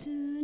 鈴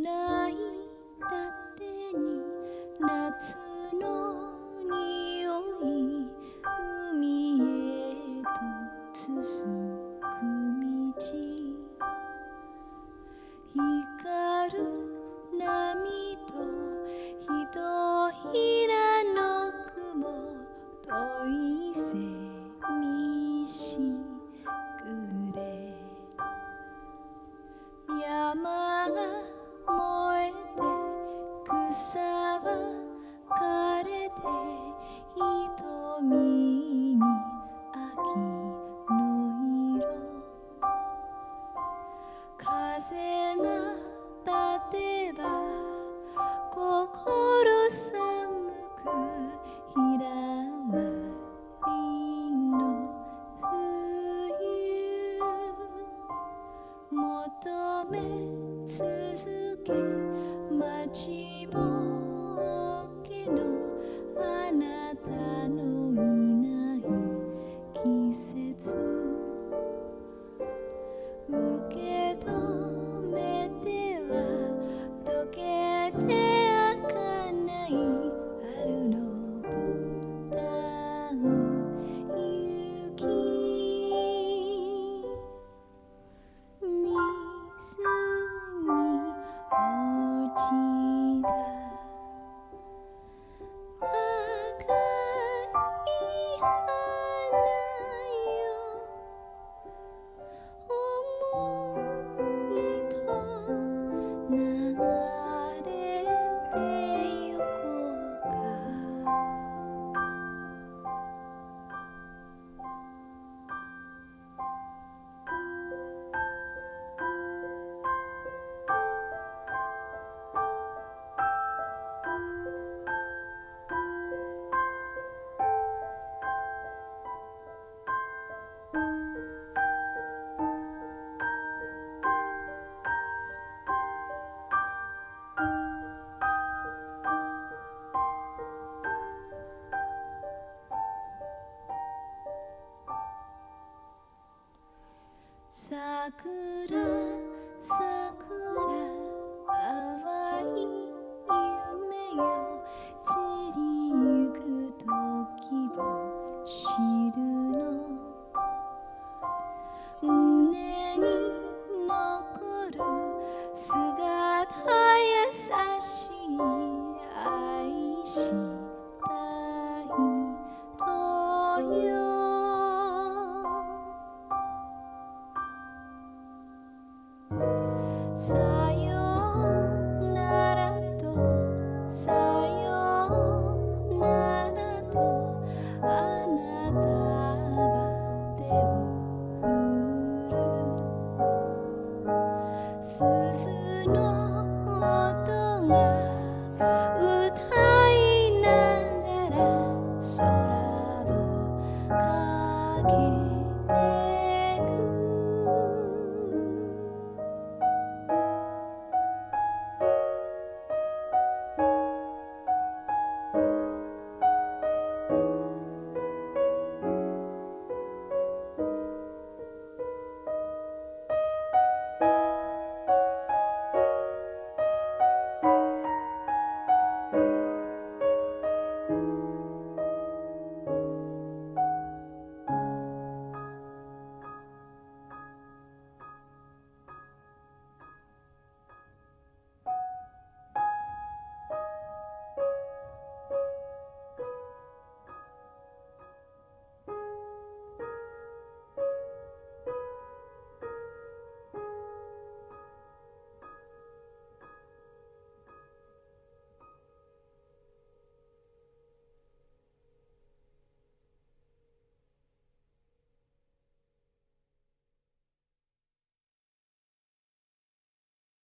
の